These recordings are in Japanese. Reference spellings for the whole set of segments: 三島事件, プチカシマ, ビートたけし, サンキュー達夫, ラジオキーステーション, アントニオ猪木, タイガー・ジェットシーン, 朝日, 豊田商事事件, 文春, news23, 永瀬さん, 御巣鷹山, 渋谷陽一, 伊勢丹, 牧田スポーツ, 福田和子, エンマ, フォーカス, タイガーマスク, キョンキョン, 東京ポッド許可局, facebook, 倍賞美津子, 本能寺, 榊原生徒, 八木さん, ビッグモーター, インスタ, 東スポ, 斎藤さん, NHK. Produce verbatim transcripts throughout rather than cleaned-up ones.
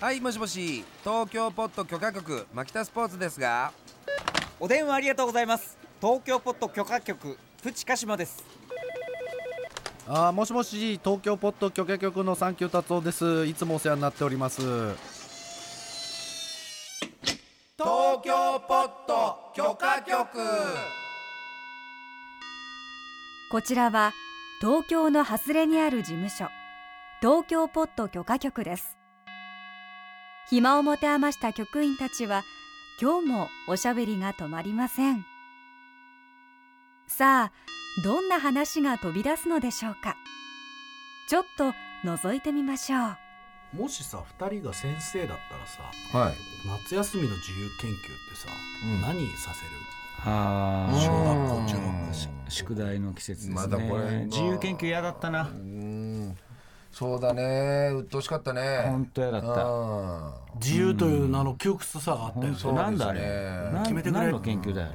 はい、もしもし、東京ポッド許可局牧田スポーツですが、お電話ありがとうございます。東京ポッド許可局プチカシマです。あー、もしもし、東京ポッド許可局のサンキュー達夫です。いつもお世話になっております。東京ポッド許可局、こちらは東京の外れにある事務所、東京ポッド許可局です。暇を持て余した局員たちは今日もおしゃべりが止まりません。さあ、どんな話が飛び出すのでしょうか。ちょっと覗いてみましょう。もしさ、ふたりが先生だったらさ、はい、夏休みの自由研究ってさ、うん、何させる？あ、小学校、中学校、宿題の季節ですね、まだこれ。自由研究嫌だったな。うん、そうだね、うっとうしかったね。本当やだった。自由という名の窮屈さがあったよね。うん、なんだあれ。決めてくれる。何の研究だよね。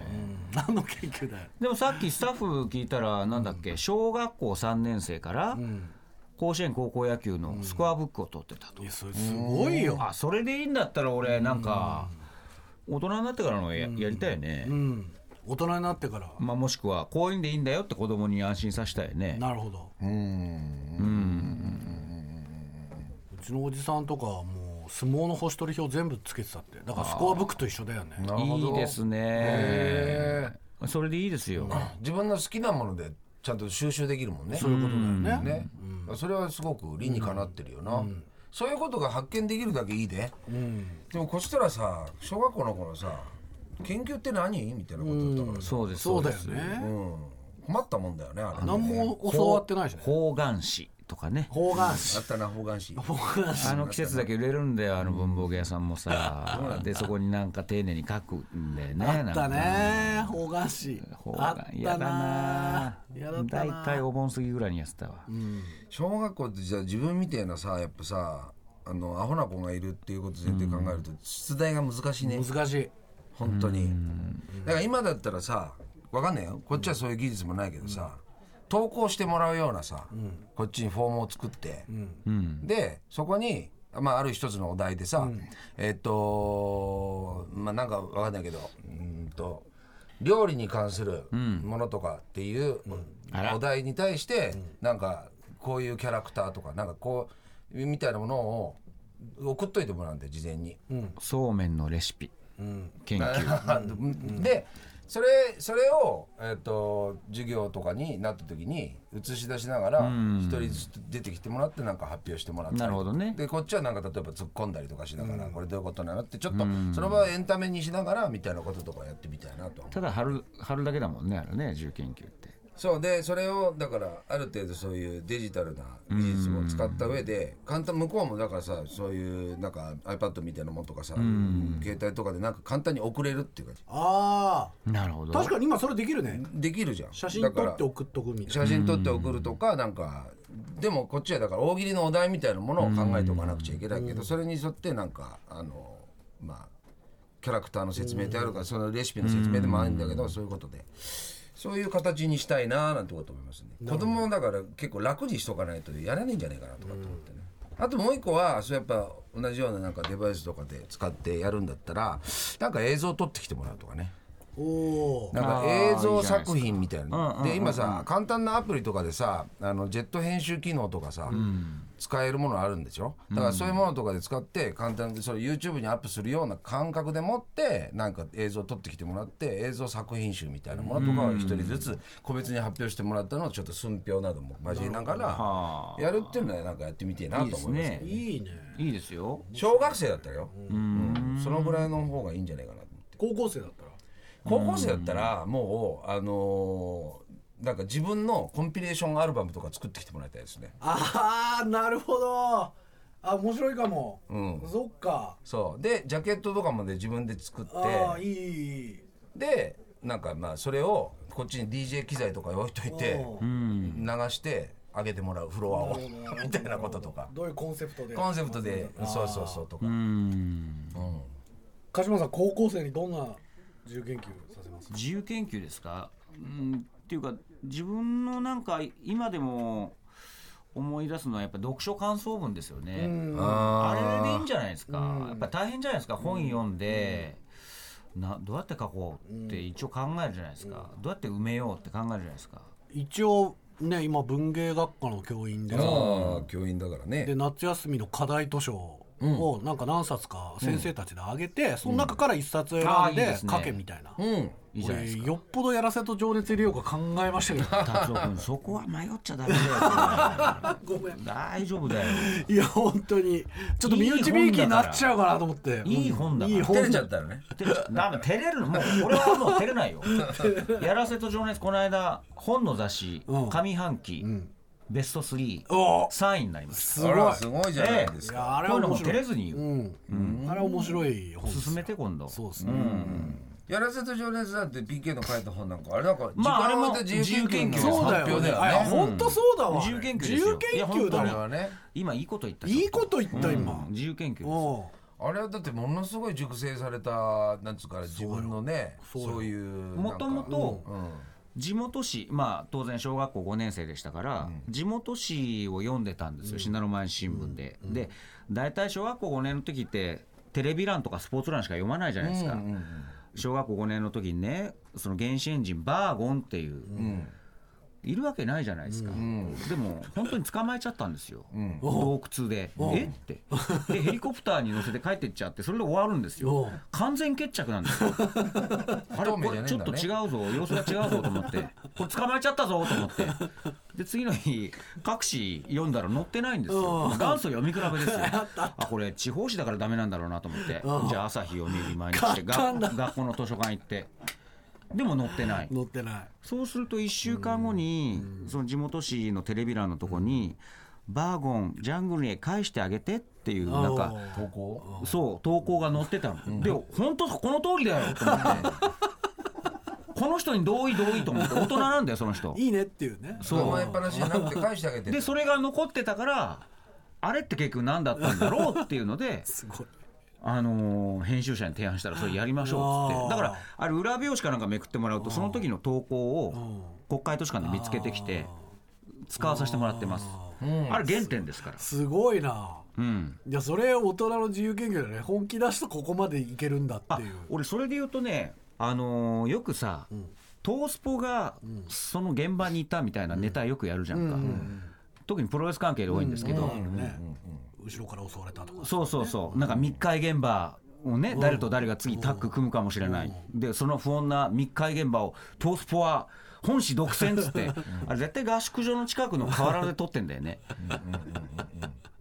何の研究だよ。でもさっきスタッフ聞いたら、なんだっけ、小学校さんねん生から甲子園高校野球のスコアブックを取ってたと。うん、いや、それすごいよ。あ、それでいいんだったら俺なんか大人になってからの や, やりたいね。うんうん、大人になってから。まあ、もしくはこういうんでいいんだよって子供に安心させたいね。なるほど。うん。うん。うちのおじさんとかはもう相撲の星取り表全部つけてたって。だからスコアブックと一緒だよね。いいですね、それでいいですよ。自分の好きなものでちゃんと収集できるもんね。そういうことだよ ね, ね、うん、それはすごく理にかなってるよな、うん、そういうことが発見できるだけいいね、うん、でもこしたらさ、小学校の頃さ、研究って何みたいなことだったから、ね、うん、そうですそうですね、うん、困ったもんだよね、あれね。何も教わってないしね。方眼紙とかね、方眼紙あったな。方眼紙あの季節だけ売れるんだよ、あの文房具屋さんもさで、そこになんか丁寧に書くんでね。あったね、方眼紙。あったな。だいたいお盆過ぎぐらいにやってたわ、うん、小学校って。じゃあ自分みたいなさ、やっぱさ、あのアホな子がいるっていうこと前提考えると、うん、出題が難しいね。難しい、本当に、うん、だから今だったらさ、わかんないよ、こっちはそういう技術もないけどさ、うん、投稿してもらうようなさ、うん、こっちにフォームを作って、うん、でそこに、まあ、ある一つのお題でさ、うん、えっとまあなんかわかんないけど、うんと料理に関するものとかっていうお題に対して、うん、なんかこういうキャラクターとかなんかこうみたいなものを送っといてもらうんで、事前に、うん、そうめんのレシピ、うん、研究で、それ、 それを、えーと、授業とかになった時に映し出しながら一人ずつ出てきてもらって、なんか発表してもらって、なるほど、ね、でこっちはなんか例えば突っ込んだりとかしながら、うん、これどういうことなのってちょっとその場をエンタメにしながらみたいなこととかやってみたいなと。ただ貼る、貼るだけだもんね、あれね、自由研究って。そうで、それをだからある程度そういうデジタルな技術も使った上で、簡単、向こうもだからさ、そういうなんか iPad みたいなものとかさ、携帯とかでなんか簡単に送れるっていう感じ。ああ、なるほど。確かに今それできるね。できるじゃん。写真撮って送っとくみたいな。写真撮って送るとか、なんかでもこっちはだから大喜利のお題みたいなものを考えておかなくちゃいけないけど、それに沿ってなんかあのまあキャラクターの説明であるから、そのレシピの説明でもあるんだけど、そういうことで。そういう形にしたいななんてこと思いますね。子供だから結構楽にしとかないとやらないんじゃないかなとかと思ってね、うん、あともう一個は、そうやっぱ同じようななんかデバイスとかで使ってやるんだったら、なんか映像を撮ってきてもらうとかね。お、なんか映像作品みたいな。いいじゃないですか。で今さ、簡単なアプリとかでさ、あのジェット編集機能とかさ、うん、使えるものあるんでしょ。だからそういうものとかで使って簡単にそれ YouTube にアップするような感覚でもって、なんか映像を撮ってきてもらって、映像作品集みたいなものとかを一人ずつ個別に発表してもらったのを、ちょっと寸評なども交えながらやるっていうのは、なんかやってみてえなと思いますね。いいね。いいですよ。小学生だったらよ、うん、そのぐらいの方がいいんじゃないかなと思って。高校生だったら高校生だったらもう、あのなんか自分のコンピレーションアルバムとか作ってきてもらいたいですね。ああ、なるほど。あ、面白いかも、うん、そっか。そうでジャケットとかも、ね、自分で作って、あ、いいいい、でなんかまあそれをこっちに ディージェー 機材とか置いといて流してあげてもらう、フロアをみたいなこととか。どういうコンセプトでコンセプトでそうそうそうとか。うん、鹿島さん、高校生にどんな自由研究させますか？自由研究ですか、うん、っていうか自分のなんか今でも思い出すのはやっぱ読書感想文ですよね。あれでいいんじゃないですか。やっぱ大変じゃないですか、本読んでな、どうやって書こうって一応考えるじゃないですか、うん、どうやって埋めようって考えるじゃないですか。一応ね、今文芸学科の教員で、あ、教員だからね。で夏休みの課題図書をなんか何冊か先生たちであげて、うん、その中から一冊選んで書けみたいな、うん、うん、いいじゃないですか。よっぽどやらせと情熱入れようか考えましたけど達郎君、そこは迷っちゃダメだよごめん、大丈夫だよ。いや本当にちょっと身内びいきになっちゃうかなと思って。いい本だから、いい本だから、照れちゃったよね。だから照れるのもう俺はもう照れないよやらせと情熱、この間本の雑誌上半期、うん、ベストスリー、さんいになりました。すごい、すごいじゃないですか。えー、あれは面白い。照れずに、うんうん、あれは面白い本です。進めて今度。そうですね。うん、やらせと情熱だって ピーケー の書いた本なんかあれなんか時間を置いて自由研究の発表だよね。本当そうだわ。自由研究ですよ。自由研究だよね。今いいこと言った。いいこと言った今。自由研究です。あれはだってものすごい熟成された、なんつうか自分のね、そういうもともと。地元紙、まあ当然小学校ごねん生でしたから、うん、地元紙を読んでたんですよ、信濃毎日新聞で、うんうん、で大体小学校ごねんの時ってテレビ欄とかスポーツ欄しか読まないじゃないですか、うんうんうん、小学校ごねんの時にね、その原始エンジンバーゴンっていう、うん、いるわけないじゃないですか、うんうん、でも本当に捕まえちゃったんですよ、うん、洞窟で、えってでヘリコプターに乗せて帰ってっちゃって、それで終わるんですよ。完全決着なんですよあれ、これちょっと違うぞ、様子が違うぞと思って、これ捕まえちゃったぞと思って、で次の日各紙読んだら載ってないんですよ。元祖読み比べですよあ、これ地方紙だからダメなんだろうなと思って、じゃあ朝日を見る前にして学校の図書館行って、でも載ってない、載ってない。そうするといっしゅうかんごにその地元紙のテレビ欄のとこに、バーゴンジャングルへ返してあげてっていうなんか投稿、そう投稿が載ってたの、うん、で本当この通りだよと思ってこの人に同意同意と思って、大人なんだよその人いいねっていうね、そう甘えっぱなしじゃなくて返してあげてでそれが残ってたから、あれって結局何だったんだろうっていうのですごい、あのー、編集者に提案したらそれやりましょうっつって、だからあれ裏表紙かなんかめくってもらうとその時の投稿を国会図書館で見つけてきて使わさせてもらってます。あれ原点ですから。すごいな、うん、いやそれ大人の自由研究だね。本気出すとここまでいけるんだっていう。俺それで言うとね、あのー、よくさ、うん、東スポがその現場にいたみたいなネタよくやるじゃんか、うんうんうん、特にプロレス関係で多いんですけど、後ろから襲われたとか、ね、そうそうそう、なんか密会現場をね、うん、誰と誰が次タッグ組むかもしれない、うん、でその不穏な密会現場を東スポは本市独占つってあれ絶対合宿所の近くの河原で撮ってんだよね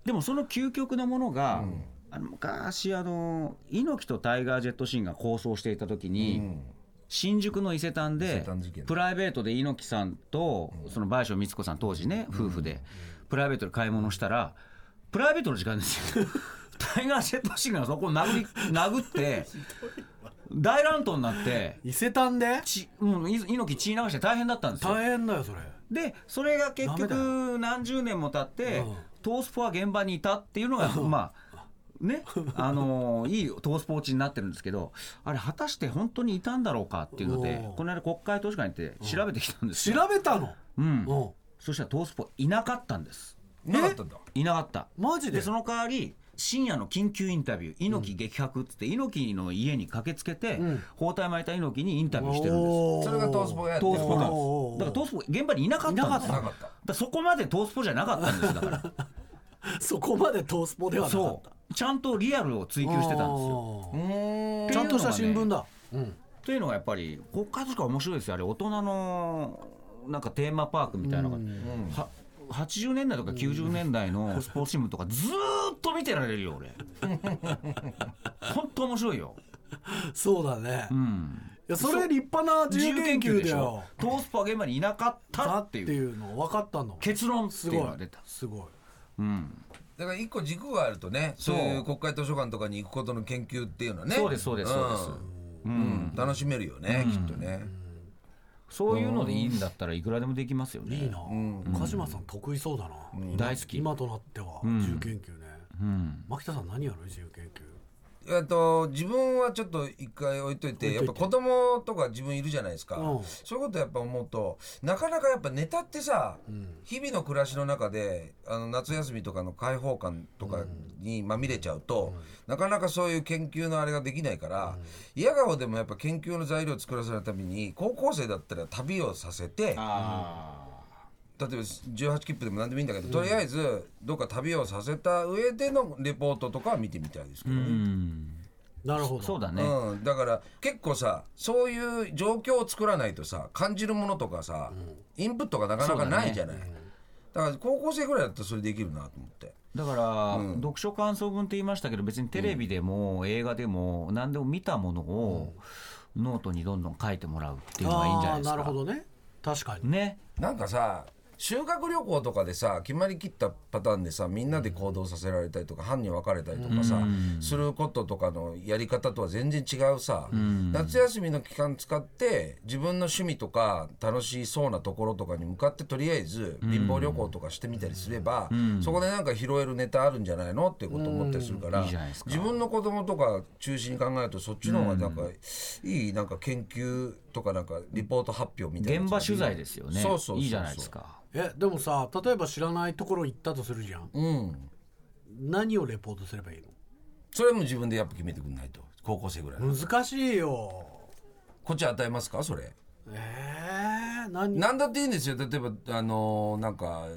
でもその究極のものが、うん、あの昔あの猪木とタイガー・ジェットシーンが抗争していた時に、うん、新宿の伊勢丹でプライベートで猪木さんと、うん、その倍賞美津子さん当時ね、うん、夫婦でプライベートで買い物したら、プライベートの時間ですよタイガー・ジェットシーンがそこを 殴, り殴って大乱闘になって伊勢丹でち、うん、猪木血流して大変だったんですよ。大変だよそれで、それが結局何十年も経って、うん、東スポは現場にいたっていうのが、うん、まあね、あのー、いい東スポーチになってるんですけど、あれ果たして本当にいたんだろうかっていうので、この間国会図書館に行って調べてきたんですよ。調べたの、うん、そしたら東スポいなかったんです。いなかったんだ。いなかった。マジで。でその代わり深夜の緊急インタビュー、猪木激白っつって猪木の家に駆けつけて、うん、包帯巻いた猪木にインタビューしてるんです。それが東スポやってる。東スポなんです。だから東スポ現場にいなかったんです。いなかった。だからそこまで東スポじゃなかったんですだから。そこまで東スポではなかった。そう。ちゃんとリアルを追求してたんですよ。うーん、ちゃんとした新聞だ。うん。というのがやっぱり国家図書面白いですよ。あれ大人のなんかテーマパークみたいなのが。はちじゅうねんだいとかきゅうじゅうねんだいのスポーツ新聞とかずーっと見てられるよ俺本当面白いよ。そうだね、うん、いやそれ立派な自由研究でしょ。トースポは現場にいなかったっていう、 っていうの分かったの結論っていうのが出た。すごい、すごい、うん、だから一個軸があるとね、そういう国会図書館とかに行くことの研究っていうのはね、そうですそうですそうです、うんうんうん、楽しめるよね、うん、きっとね、うん、そういうのでいいんだったらいくらでもできますよね。いいな、うん、鹿島さん得意そうだな、うん、大好き。今となっては自由研究ね、うんうん、牧田さん何やる自由研究。えっと、自分はちょっと一回置いといて、やっぱ子供とか自分いるじゃないですか、うん、そういうことやっぱ思うとなかなかやっぱネタってさ、うん、日々の暮らしの中であの夏休みとかの開放感とかにまみれちゃうと、うん、なかなかそういう研究のあれができないから、うん、いやがおでもやっぱ研究の材料を作らせるために高校生だったら旅をさせて、あ例えばじゅうはち切符でも何でもいいんだけど、うん、とりあえずどっか旅をさせた上でのレポートとかは見てみたいですけどね。うん、なるほど、そうだね、うん、だから結構さそういう状況を作らないとさ感じるものとかさ、うん、インプットがなかなかないじゃない。 だね、だから高校生ぐらいだったらそれできるなと思って。だから、うん、読書感想文って言いましたけど別にテレビでも映画でも何でも見たものをノートにどんどん書いてもらうっていうのがいいんじゃないですか。あ、なるほどね、確かにね。なんかさ修学旅行とかでさ決まりきったパターンでさみんなで行動させられたりとか班に分かれたりとかさ、うん、することとかのやり方とは全然違うさ、うん、夏休みの期間使って自分の趣味とか楽しそうなところとかに向かってとりあえず貧乏旅行とかしてみたりすれば、うん、そこでなんか拾えるネタあるんじゃないのっていうことを思ったりするから、うん、いいじゃないですか。自分の子供とか中心に考えるとそっちの方がなんか、うん、いいなんか研究とかなんかリポート発表みたいな現場取材ですよね。そうそうそうそう、いいじゃないですか。えでもさ例えば知らないところ行ったとするじゃん、うん、何をレポートすればいいの。それも自分でやっぱ決めてくんないと。高校生ぐらい難しいよ。こっち与えますかそれ。えー、何何だっていいんですよ。例えばあのなんか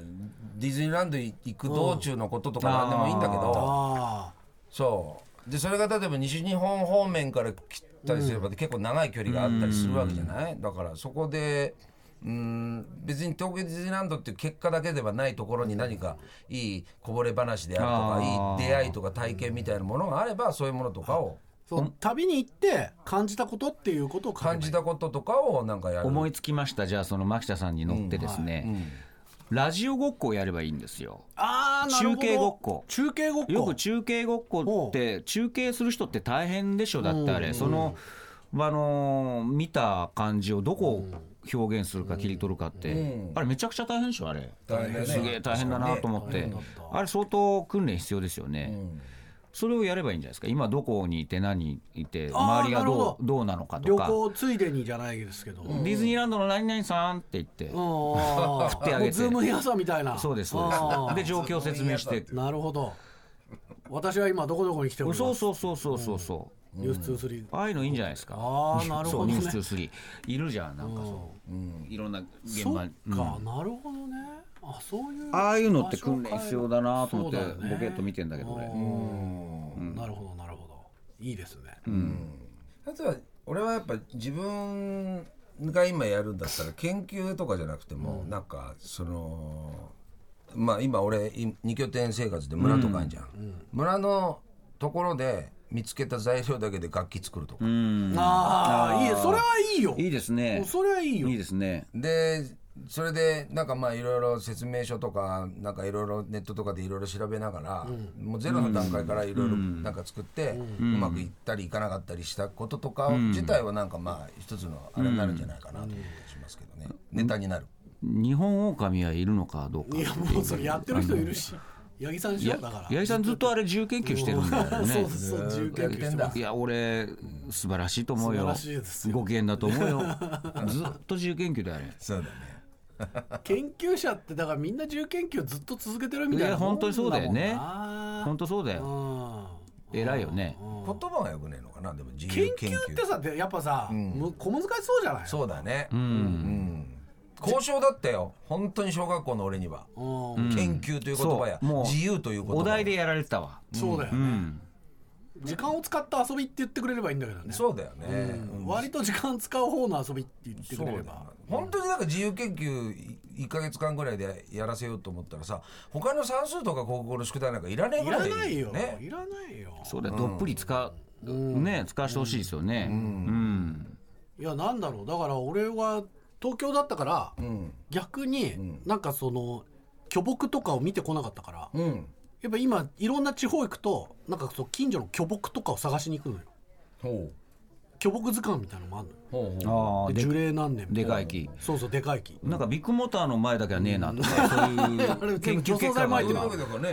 ディズニーランド行く道中のこととか何でもいいんだけど、うん、あそうでそれが例えば西日本方面から来たりすれば、うん、結構長い距離があったりするわけじゃない、うん、だからそこでうん、別に東京ディズニーランドっていう結果だけではないところに何かいいこぼれ話であるとかいい出会いとか体験みたいなものがあればそういうものとかをそう旅に行って感じたことっていうことを感じたこととかをなんかやる。思いつきました。じゃあその牧田さんに乗ってですね、うんはいうん、ラジオごっこをやればいいんですよ。あーなるほど、中継ごっこ。中継ごっこよく中継ごっこって中継する人って大変でしょ。だってあれ、うん、そのあのー、見た感じをどこを表現するか切り取るかって、うんうん、あれめちゃくちゃ大変でしょ。あれ大変、ね、すげえ大変だなと思って、ね、あれ相当訓練必要ですよね、うん、それをやればいいんじゃないですか。今どこにいて何いて周りがどう、どうなのかとか旅行ついでにじゃないですけど、うん、ディズニーランドの何々さんって言って、うん、振ってあげてズームやさみたいな。そうですそうですで状況を説明して。なるほど、私は今どこどこに来ております。そうそうそうそうそうそう、うんニュースにじゅうさん、うん、ああいうのいいんじゃないですか。ああなるほどね。そう ニュースにじゅうさん いるじゃんなんかそう、うん、いろんな現場に。そっか、うん、なるほどね。あそういうああいうのって訓練必要だなと思って、ね、ボケっと見てんだけどね。うん、うん、なるほどなるほど、いいですね。うん。例えば俺はやっぱ自分が今やるんだったら研究とかじゃなくても、うん、なんかそのまあ今俺二拠点生活で村とかあるじゃん、うんうん、村のところで見つけた材料だけで楽器作るとか。うん、ああいい、それはいいよ。いいですね。それはいいよ。いいですね。でそれでなんかまあいろいろ説明書とかなんかいろいろネットとかでいろいろ調べながら、うん、もうゼロの段階からいろいろなんか作って、うん、うまくいったりいかなかったりしたこととか自体はなんかまあ一つのあれになるんじゃないかなと思ったりしますけどね、うん、ネタになる。日本狼はいるのかどうか。いやもうそれやってる人いるし。八木さんしようだから。八木さんずっとあれ自由研究してるんだよね。そうそう自由研究してます。いや俺素晴らしいと思うよ。素晴らしいですよ。ご機嫌だと思うよ。ずっと自由研究だよね。そうだね。研究者ってだからみんな自由研究をずっと続けてるみたいな。いや本当にそうだよね。本当そうだよ。偉いよね。言葉がよくねえのかなでも自由研究。研究ってさやっぱさ、うん、小難しそうじゃない。そうだね。うん。うん交渉だったよ本当に小学校の俺には、うん、研究という言葉や自由という言葉お題でやられてたわ、うん、そうだよね、うん、時間を使った遊びって言ってくれればいいんだけどね。そうだよね、うん、割と時間使う方の遊びって言ってくれれば、うん、本当になんか自由研究いっかげつかんぐらいでやらせようと思ったらさ他の算数とか国語の宿題なんかいらないぐらい、ね、いらないよ、ね、いらないよ。そうだよ、うん、どっぷり使う、うん、ね使わせてほしいですよね。うん、うんうんいやなんだろう、だから俺は東京だったから、うん、逆になんかその巨木とかを見てこなかったから、うん、やっぱ今いろんな地方行くとなんかその近所の巨木とかを探しに行くのよ。ほう、巨木図鑑みたいなのもあるの。ほうほう、で樹齢何年みたいな、でかい木、そうそうでかい木、なんかビッグモーターの前だけはねえなとかそういう研究結果が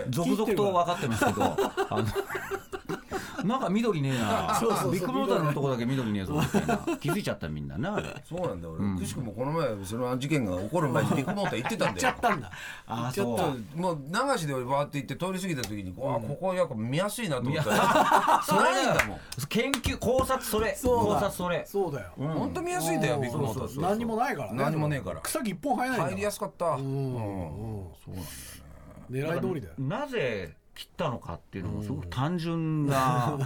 続々と分かってますけどあのなんか緑ねえなそうそうそう、ビッグモーターのとこだけ緑ねえぞみたいな気づいちゃったみんななあれ。そうなんだ俺、うん、くしくもこの前その事件が起こる前にビッグモーター行ってたんだよ行っちゃったんだ。ああそう、もう流しで俺バーって行って通り過ぎた時に、うん、あここやっぱ見やすいなと思ったらそれなんだもん研究考察それ考察それそうだよ、うん、ほんと見やすいんだよビッグモーター。そうそうそう、何もないからね、何もねえから草木一本生えないんだ、入りやすかった。うん、うんうん、そうなんだよね、狙い通りだよ。なぜ切ったのかっていうのもすごく単純な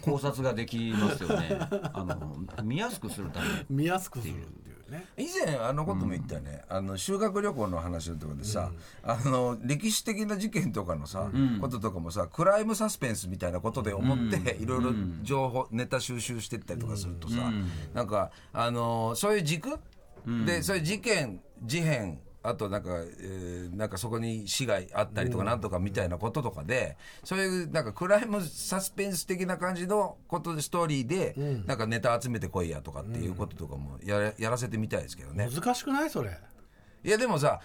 考察ができますよねあの見やすくするため見やすくするっていうね。以前あのことも言ったよね、うん、あの修学旅行の話のところでさ、うん、あの歴史的な事件とかのさ、うん、こととかもさクライムサスペンスみたいなことで思って、うん、いろいろ情報ネタ収集してったりとかするとさ、うん、なんかあのそういう軸、うん、でそういう事件事変あとなんか、えー、なんかそこに死があったりとかなんとかみたいなこととかで、うん、そういうなんかクライムサスペンス的な感じのことストーリーで、うん、なんかネタ集めてこいやとかっていうこととかも や, ら,、うん、やらせてみたいですけどね。難しくないそれ。いやでもさ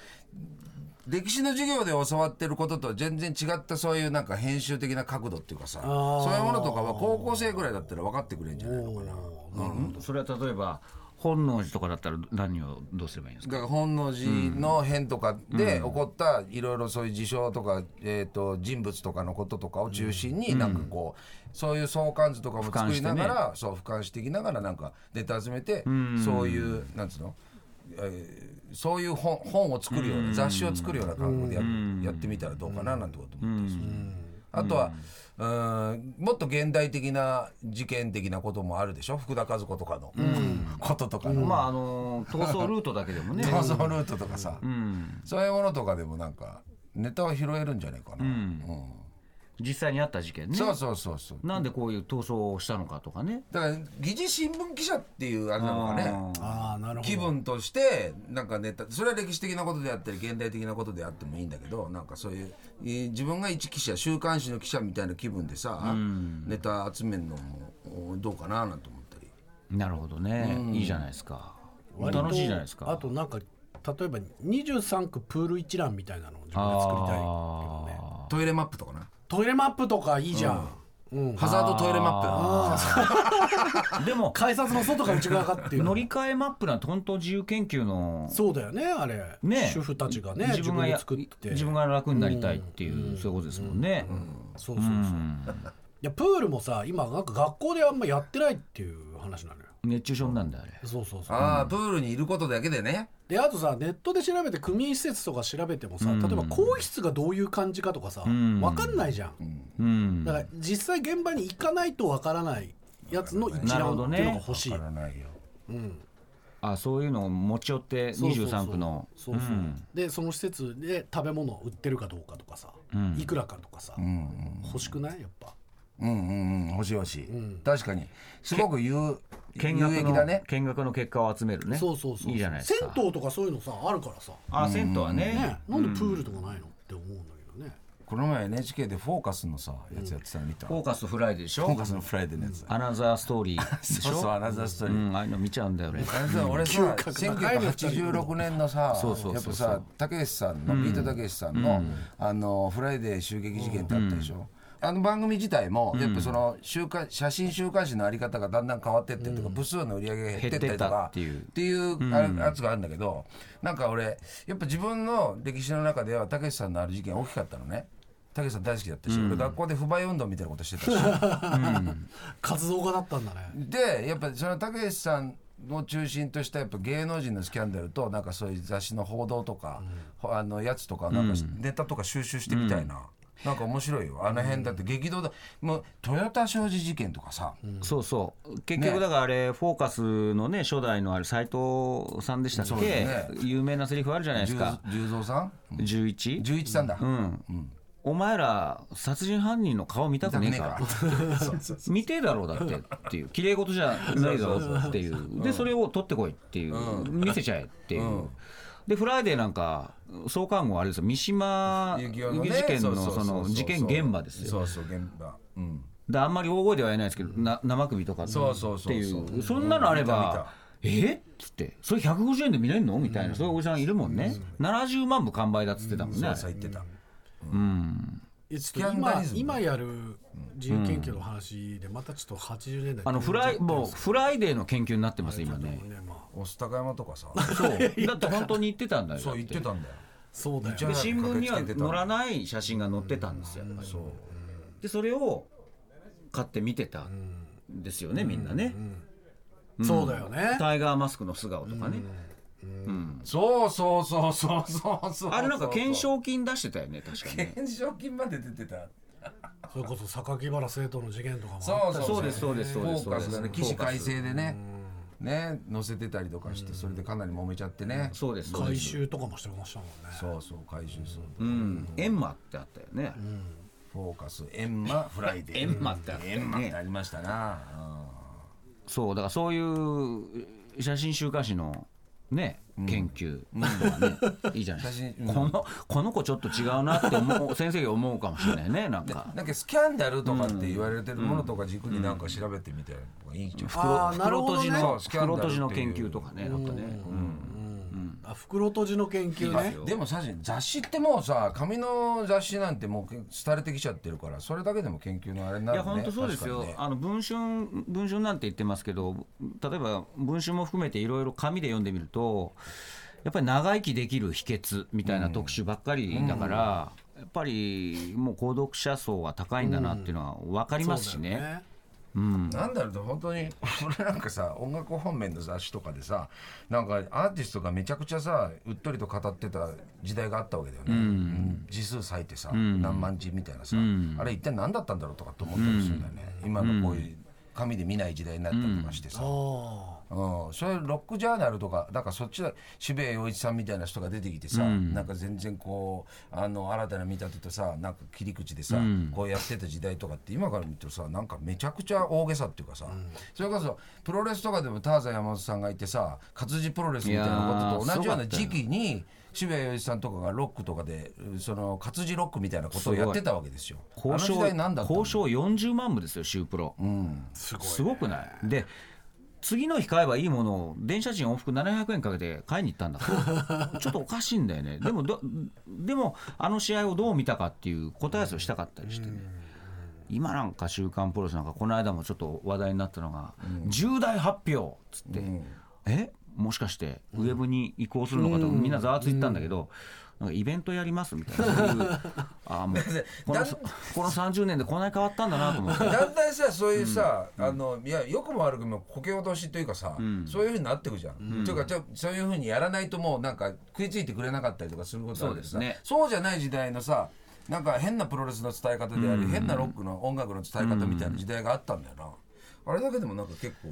歴史の授業で教わってることとは全然違ったそういうなんか編集的な角度っていうかさ、そういうものとかは高校生ぐらいだったら分かってくれるんじゃないのかな。なるほど。それは例えば本能寺とかだったら何をどうすればいいんですか。だから本能寺の変とかで起こったいろいろそういう事象とか、うん、えーと人物とかのこととかを中心になんかこう、うん、そういう相関図とかも作りながら、ね、そう俯瞰していきながらなんかネタ集めて、うん、そういうなんつうの、えー、そういう本、本を作るような、うん、雑誌を作るような感覚で や,、うん、やってみたらどうかななんてこと思ったりする、うんうん、あとはうーんもっと現代的な事件的なこともあるでしょ。福田和子とかの、うん、こととかの、うん、まああの逃走ルートだけでもね逃走ルートとかさ、うん、そういうものとかでもなんかネタは拾えるんじゃないかな、うんうん、実際にあった事件ね。そうそうそうそう、なんでこういう逃走をしたのかとかね。だから疑似新聞記者っていうあれなのかね。ああなるほど。気分としてなんかネタ、それは歴史的なことであったり現代的なことであってもいいんだけど、なんかそういう自分が一記者週刊誌の記者みたいな気分でさ、うん、ネタ集めるのもどうかななんて思ったり。なるほどね、うん、いいじゃないですか、楽しいじゃないですか。あとなんか例えばにじゅうさんくプール一覧みたいなのを自分で作りたいけどね。トイレマップとかな。トイレマップとかいいじゃん、うんうん、ハザードトイレマップあでも改札の外か内側かっていう乗り換えマップなんて本当自由研究の。そうだよねあれね、主婦たちがね自分が自分作って自分が楽になりたいっていう、うん、そういうことですもんね、うんうん、そうそうそう、うん、いやプールもさ今なんか学校であんまやってないっていう話なのよ。熱中症なんだあれ。そうそうそう、あー、うん、プールにいることだけでね。であとさネットで調べて区民施設とか調べてもさ、うん、例えば更衣室がどういう感じかとかさ、うん、分かんないじゃん、うん、だから実際現場に行かないと分からないやつの一覧っていうのが欲しい。分からないよ、うん、あそういうのを持ち寄ってにじゅうさん区のそうそうそう、うん、でその施設で食べ物売ってるかどうかとかさ、うん、いくらかとかさ、うんうん、欲しくないやっぱ。うんうんうん、欲しい欲しい、うん、確かにすごく有見学有益だね。見学の結果を集めるね。そうそうそう、いいじゃないですか。銭湯とかそういうのさあるからさあ、うん、銭湯は ね, ねなんでプールとかないの、うん、って思うんだけどね。この前 エヌエイチケー でフォーカスのさやつやってたの見た、うん、フォーカスとフライデーでしょ。フォーカスのフライデーのやつ、うん、アナザーストーリーでしょそうそうアナザーストーリー、うん、ああいうの見ちゃうんだよ俺俺させんきゅうひゃくはちじゅうろくねんのさそうそうそうそうやっぱさたけしさんの、うん、ビートたけしさん の,、うん、あのフライデー襲撃事件ってあったでしょ、うんうん、あの番組自体もやっぱその週刊、うん、写真週刊誌のあり方がだんだん変わってってとか、うん、部数の売り上げが減ってったりとかっていう、っていうやつがあるんだけど、うん、なんか俺やっぱ自分の歴史の中ではたけしさんのある事件大きかったのね。たけしさん大好きだったし、うん、俺学校で不買運動みたいなことしてたし、うん、活動家だったんだね。でやっぱそのたけしさんの中心としたやっぱ芸能人のスキャンダルとなんかそういう雑誌の報道とか、うん、あのやつとかなんかネタとか収集してみたいな、うんうん、なんか面白いよあの辺だって激動だ、うん、もう豊田商事事件とかさ、うん、そうそう結局だからあれ、ね、フォーカスのね初代のあれ斎藤さんでしたっけ、ね、有名なセリフあるじゃないですか。十三さん、うん、じゅういち じゅういちさんだ、うんうん、お前ら殺人犯人の顔見たくねえか見てえだろうだってっていう綺麗事じゃないだろっていうでそれを取ってこいっていう見せちゃえっていうでフライデーなんか創刊号あれですよ三島事件のその事件現場ですよそうそう現場であんまり大声では言えないですけどな生首とかっていうそんなのあればえっつってそれひゃくごじゅうえんで見れるのみたいなそういうおじさんいるもんねななじゅうまん部完売だっつってたもんねそうそう言ってたうん、今, 今やる自由研究の話でまたちょっとはちじゅうねんだいあのフライもうフライデーの研究になってます、ね、今ね御巣鷹山とかさそうだって本当に言ってたんだよそう言ってたんだよそうだよで新聞には載らない写真が載ってたんですよ、うん、そうでそれを買って見てたんですよね、うん、みんなね、うんうん、そうだよねタイガーマスクの素顔とかね、うんうん、そうそうそうそうそうそうあれなんか懸賞金出してたよね確かに懸賞金まで出てたそれこそ榊原生徒の事件とかもあったそうですそうですそうですそうです起死回生でねね載せてたりとかしてそれでかなり揉めちゃってねそうです回収とかもしてましたもんねそうそう回収するうんエンマってあったよねフォーカスエンマフライデーエンマってあったエンマってありましたなそうだからそういう写真週刊誌のね、うん、研究なんかね、いいじゃないですか、うん、このこの子ちょっと違うなって思う先生が思うかもしれないねなんかなんかスキャンダルとかって言われてるものとか軸になんか調べてみたいなのがいいじゃん、うん、袋、袋閉じの、袋閉じの研究とかね、なんかね、うんうん、あ袋閉じの研究ねでもさ雑誌ってもうさ紙の雑誌なんてもう廃れてきちゃってるからそれだけでも研究のあれになるねいや本当そうですよ、ね、あの文春文春なんて言ってますけど例えば文春も含めていろいろ紙で読んでみるとやっぱり長生きできる秘訣みたいな特集ばっかりだから、うん、やっぱりもう購読者層は高いんだなっていうのは分かりますしね、うんそうだよねうん、なんだろうと本当に俺なんかさ音楽方面の雑誌とかでさなんかアーティストがめちゃくちゃさうっとりと語ってた時代があったわけだよね、うん、字数割いてさ、うん、何万字みたいなさ、うん、あれ一体何だったんだろうとかって思ったりするんだよね、うん、今のこういう紙で見ない時代になったりとかしてさ、うんうん、それロックジャーナルとかだからそっちだ渋谷陽一さんみたいな人が出てきてさ、うん、なんか全然こうあの新たな見立てとさなんか切り口でさ、うん、こうやってた時代とかって今から見るとさなんかめちゃくちゃ大げさっていうかさ、うん、それこそプロレスとかでもターザン山本さんがいてさ活字プロレスみたいなことと同じような時期に渋谷陽一さんとかがロックとかでその活字ロックみたいなことをやってたわけですよすあの時代なんだったの交渉よんじゅうまん部ですよシュープロ、うん、す, ごいすごくないで次の日買えばいいものを電車賃往復ななひゃくえんかけて買いに行ったんだからちょっとおかしいんだよねでもどでもあの試合をどう見たかっていう答え合わせをしたかったりして、ねうん今なんか週刊プロレスなんかこの間もちょっと話題になったのが、うん、重大発表っつって、うん、えもしかしてウェブに移行するのかと、うん、みんなざわついたんだけど、うん、なんかイベントやりますみたいなそういうあもうこのこのさんじゅうねんでこんなに変わったんだなと思ってだんだんさそういうさ、うん、あのいやよくも悪くもこけ落としというかさ、うん、そういう風になってくじゃん、うん、というかちょそういう風にやらないともうなんか食いついてくれなかったりとかすることあるんですねそうじゃない時代のさなんか変なプロレスの伝え方であり、うん、変なロックの音楽の伝え方みたいな時代があったんだよな、うん、あれだけでもなんか結構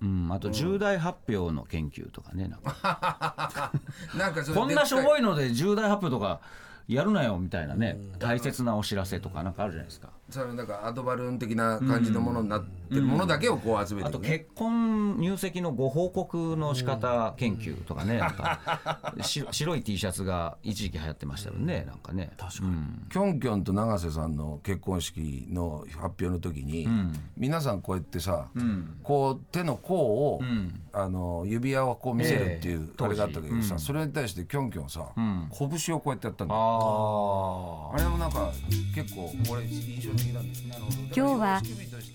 うん、あと重大発表の研究とかねなんかなんかそれこんなしょぼいので重大発表とかやるなよみたいなね大切なお知らせとかなんかあるじゃないですかそれなんかアドバルーン的な感じのものになってるものだけをこう集めて、ね、あと結婚入籍のご報告の仕方研究とかねなんか白い T シャツが一時期流行ってましたよねなんかね確かに、うん、キョンキョンと永瀬さんの結婚式の発表の時に、うん、皆さんこうやってさ、うん、こう手の甲を、うん、あの指輪をこう見せるっていうあれがあったけどさ、うん、それに対してキョンキョンさ、うん、拳をこうやってやったんだよあ, あれもなんか結構これ印象的なんですね。今日は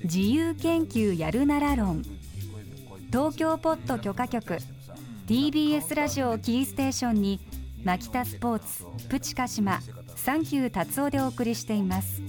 自由研究やるなら論東京ポッド許可局 ティービーエス ラジオキーステーションにマキタスポーツプチカシマサンキュー達夫でお送りしています。